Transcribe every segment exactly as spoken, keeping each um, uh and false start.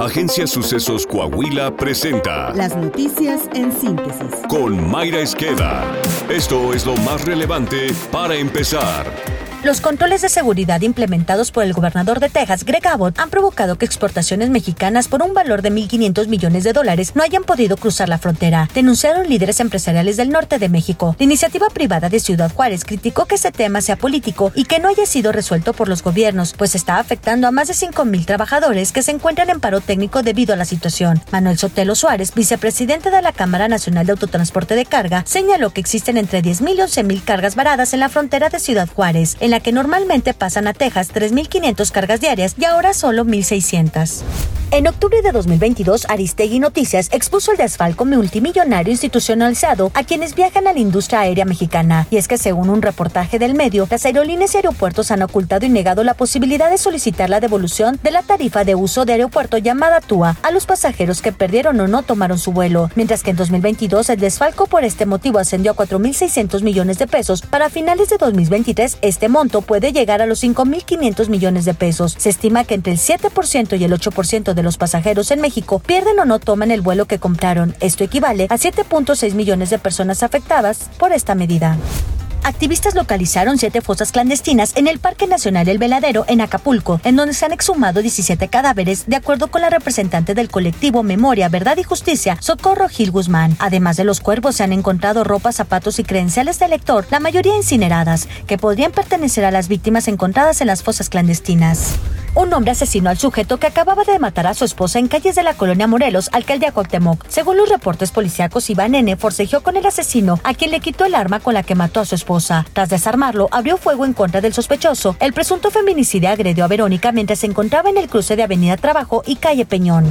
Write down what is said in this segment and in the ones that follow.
Agencia Sucesos Coahuila presenta Las noticias en síntesis. Con Mayra Esqueda. Esto es lo más relevante para empezar. Los controles de seguridad implementados por el gobernador de Texas, Greg Abbott, han provocado que exportaciones mexicanas por un valor de mil quinientos millones de dólares no hayan podido cruzar la frontera, denunciaron líderes empresariales del norte de México. La iniciativa privada de Ciudad Juárez criticó que ese tema sea político y que no haya sido resuelto por los gobiernos, pues está afectando a más de cinco mil trabajadores que se encuentran en paro técnico debido a la situación. Manuel Sotelo Suárez, vicepresidente de la Cámara Nacional de Autotransporte de Carga, señaló que existen entre diez mil y once mil cargas varadas en la frontera de Ciudad Juárez, en la que normalmente pasan a Texas tres mil quinientas cargas diarias y ahora solo mil seiscientas. En octubre de dos mil veintidós, Aristegui Noticias expuso el desfalco multimillonario institucionalizado a quienes viajan a la industria aérea mexicana. Y es que, según un reportaje del medio, las aerolíneas y aeropuertos han ocultado y negado la posibilidad de solicitar la devolución de la tarifa de uso de aeropuerto llamada T U A a los pasajeros que perdieron o no tomaron su vuelo. Mientras que en dos mil veintidós, el desfalco por este motivo ascendió a cuatro mil seiscientos millones de pesos. Para finales de dos mil veintitrés, este monto puede llegar a los cinco mil quinientos millones de pesos. Se estima que entre el siete por ciento y el ocho por ciento de de los pasajeros en México pierden o no toman el vuelo que compraron. Esto equivale a siete punto seis millones de personas afectadas por esta medida. Activistas localizaron siete fosas clandestinas en el Parque Nacional El Veladero, en Acapulco, en donde se han exhumado diecisiete cadáveres, de acuerdo con la representante del colectivo Memoria, Verdad y Justicia, Socorro Gil Guzmán. Además de los cuerpos, se han encontrado ropa, zapatos y credenciales de elector, la mayoría incineradas, que podrían pertenecer a las víctimas encontradas en las fosas clandestinas. Un hombre asesinó al sujeto que acababa de matar a su esposa en calles de la colonia Morelos, alcaldía Cuauhtémoc. Según los reportes policíacos, Iván Nene forcejeó con el asesino, a quien le quitó el arma con la que mató a su esposa. Tras desarmarlo, abrió fuego en contra del sospechoso. El presunto feminicida agredió a Verónica mientras se encontraba en el cruce de Avenida Trabajo y calle Peñón.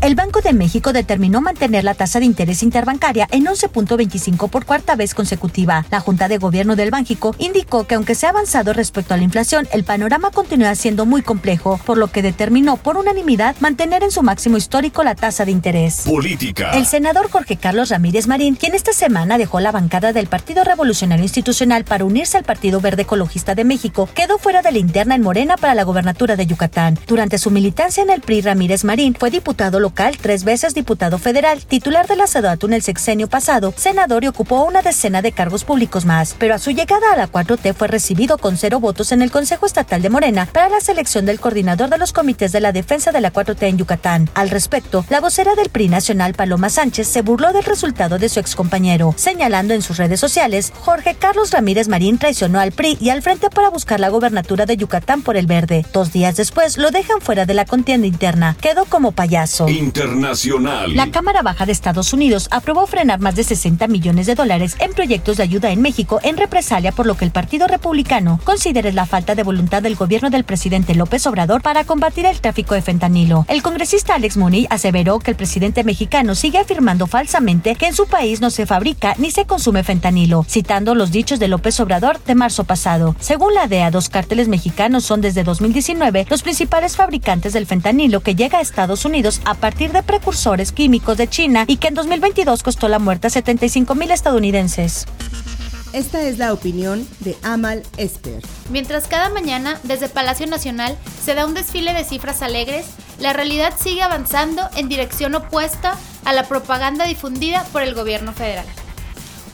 El Banco de México determinó mantener la tasa de interés interbancaria en once punto veinticinco por cuarta vez consecutiva. La Junta de Gobierno del Banjico indicó que, aunque se ha avanzado respecto a la inflación, el panorama continúa siendo muy complejo, por lo que determinó por unanimidad mantener en su máximo histórico la tasa de interés. Política. El senador Jorge Carlos Ramírez Marín, quien esta semana dejó la bancada del Partido Revolucionario Institucional para unirse al Partido Verde Ecologista de México, quedó fuera de la interna en Morena para la gobernatura de Yucatán. Durante su militancia en el P R I, Ramírez Marín fue diputado local, tres veces diputado federal, titular de la SEDATU en el sexenio pasado, senador, y ocupó una decena de cargos públicos más. Pero a su llegada a la cuatro T fue recibido con cero votos en el Consejo Estatal de Morena para la selección del coordinador de los comités de la defensa de la cuatro T en Yucatán. Al respecto, la vocera del P R I nacional, Paloma Sánchez, se burló del resultado de su excompañero, señalando en sus redes sociales: Jorge Carlos Ramírez Marín traicionó al P R I y al Frente para buscar la gobernatura de Yucatán por el Verde. Dos días después lo dejan fuera de la contienda interna. Quedó como payaso. Internacional. La Cámara Baja de Estados Unidos aprobó frenar más de sesenta millones de dólares en proyectos de ayuda en México en represalia por lo que el Partido Republicano considera la falta de voluntad del gobierno del presidente López Obrador para combatir el tráfico de fentanilo. El congresista Alex Muniz aseveró que el presidente mexicano sigue afirmando falsamente que en su país no se fabrica ni se consume fentanilo, citando los dichos de López Obrador de marzo pasado. Según la D E A, dos cárteles mexicanos son desde dos mil diecinueve los principales fabricantes del fentanilo que llega a Estados Unidos a partir de precursores químicos de China y que en dos mil veintidós costó la muerte a setenta y cinco mil estadounidenses. Esta es la opinión de Ámal Ésper. Mientras cada mañana, desde Palacio Nacional, se da un desfile de cifras alegres, la realidad sigue avanzando en dirección opuesta a la propaganda difundida por el gobierno federal.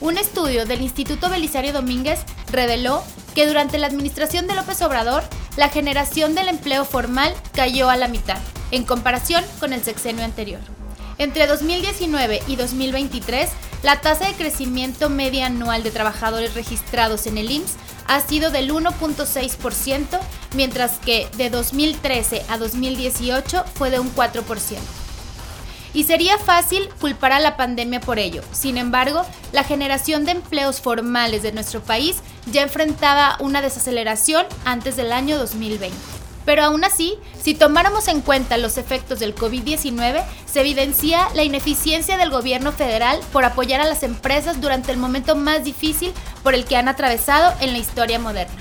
Un estudio del Instituto Belisario Domínguez reveló que durante la administración de López Obrador, la generación del empleo formal cayó a la mitad en comparación con el sexenio anterior. Entre dos mil diecinueve y dos mil veintitrés, la tasa de crecimiento media anual de trabajadores registrados en el I M S S ha sido del uno punto seis por ciento, mientras que de dos mil trece a dos mil dieciocho fue de un cuatro por ciento. Y sería fácil culpar a la pandemia por ello. Sin embargo, la generación de empleos formales de nuestro país ya enfrentaba una desaceleración antes del año dos mil veinte. Pero aún así, si tomáramos en cuenta los efectos del covid diecinueve, se evidencia la ineficiencia del gobierno federal por apoyar a las empresas durante el momento más difícil por el que han atravesado en la historia moderna.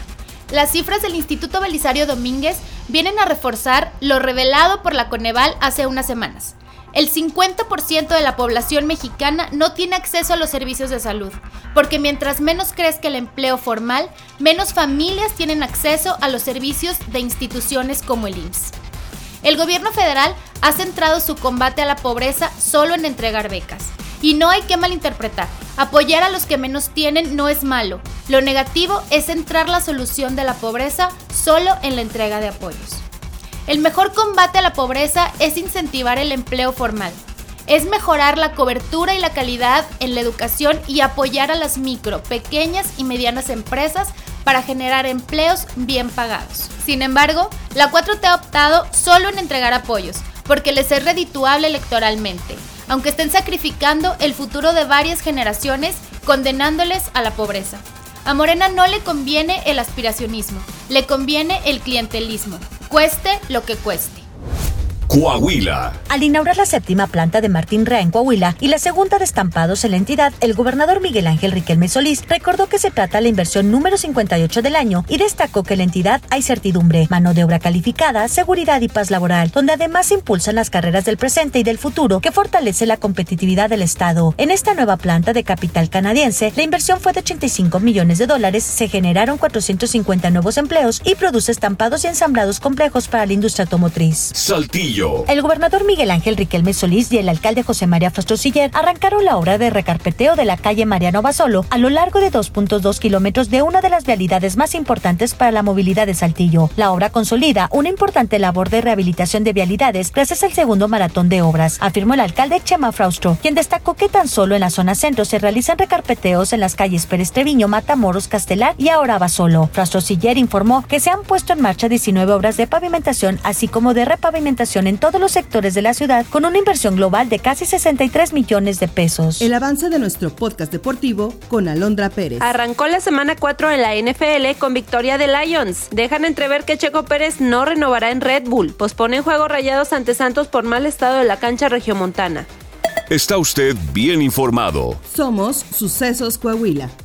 Las cifras del Instituto Belisario Domínguez vienen a reforzar lo revelado por la Coneval hace unas semanas. El cincuenta por ciento de la población mexicana no tiene acceso a los servicios de salud, porque mientras menos crezca el empleo formal, menos familias tienen acceso a los servicios de instituciones como el I M S S. El gobierno federal ha centrado su combate a la pobreza solo en entregar becas. Y no hay que malinterpretar, apoyar a los que menos tienen no es malo. Lo negativo es centrar la solución de la pobreza solo en la entrega de apoyos. El mejor combate a la pobreza es incentivar el empleo formal. Es mejorar la cobertura y la calidad en la educación y apoyar a las micro, pequeñas y medianas empresas para generar empleos bien pagados. Sin embargo, la cuatro T ha optado solo en entregar apoyos, porque les es redituable electoralmente, aunque estén sacrificando el futuro de varias generaciones, condenándoles a la pobreza. A Morena no le conviene el aspiracionismo, le conviene el clientelismo, cueste lo que cueste. Coahuila. Al inaugurar la séptima planta de Martín Rea en Coahuila y la segunda de estampados en la entidad, el gobernador Miguel Ángel Riquelme Solís recordó que se trata de la inversión número cincuenta y ocho del año y destacó que en la entidad hay certidumbre, mano de obra calificada, seguridad y paz laboral, donde además se impulsan las carreras del presente y del futuro que fortalece la competitividad del Estado. En esta nueva planta de capital canadiense, la inversión fue de ochenta y cinco millones de dólares, se generaron cuatrocientos cincuenta nuevos empleos y produce estampados y ensamblados complejos para la industria automotriz. Saltillo. El gobernador Miguel Ángel Riquelme Solís y el alcalde José María Fraustro Siller arrancaron la obra de recarpeteo de la calle Mariano Abasolo a lo largo de dos punto dos kilómetros de una de las vialidades más importantes para la movilidad de Saltillo. La obra consolida una importante labor de rehabilitación de vialidades gracias al segundo maratón de obras, afirmó el alcalde Chema Fraustro, quien destacó que tan solo en la zona centro se realizan recarpeteos en las calles Pérez Treviño, Matamoros, Castelar y ahora Abasolo. Fraustro Siller informó que se han puesto en marcha diecinueve obras de pavimentación así como de repavimentación en todos los sectores de la ciudad, con una inversión global de casi sesenta y tres millones de pesos. El avance de nuestro podcast deportivo con Alondra Pérez. Arrancó la semana cuatro en la N F L con victoria de Lions. Dejan entrever que Checo Pérez no renovará en Red Bull. Posponen juego Rayados ante Santos por mal estado de la cancha regiomontana. Está usted bien informado. Somos Sucesos Coahuila.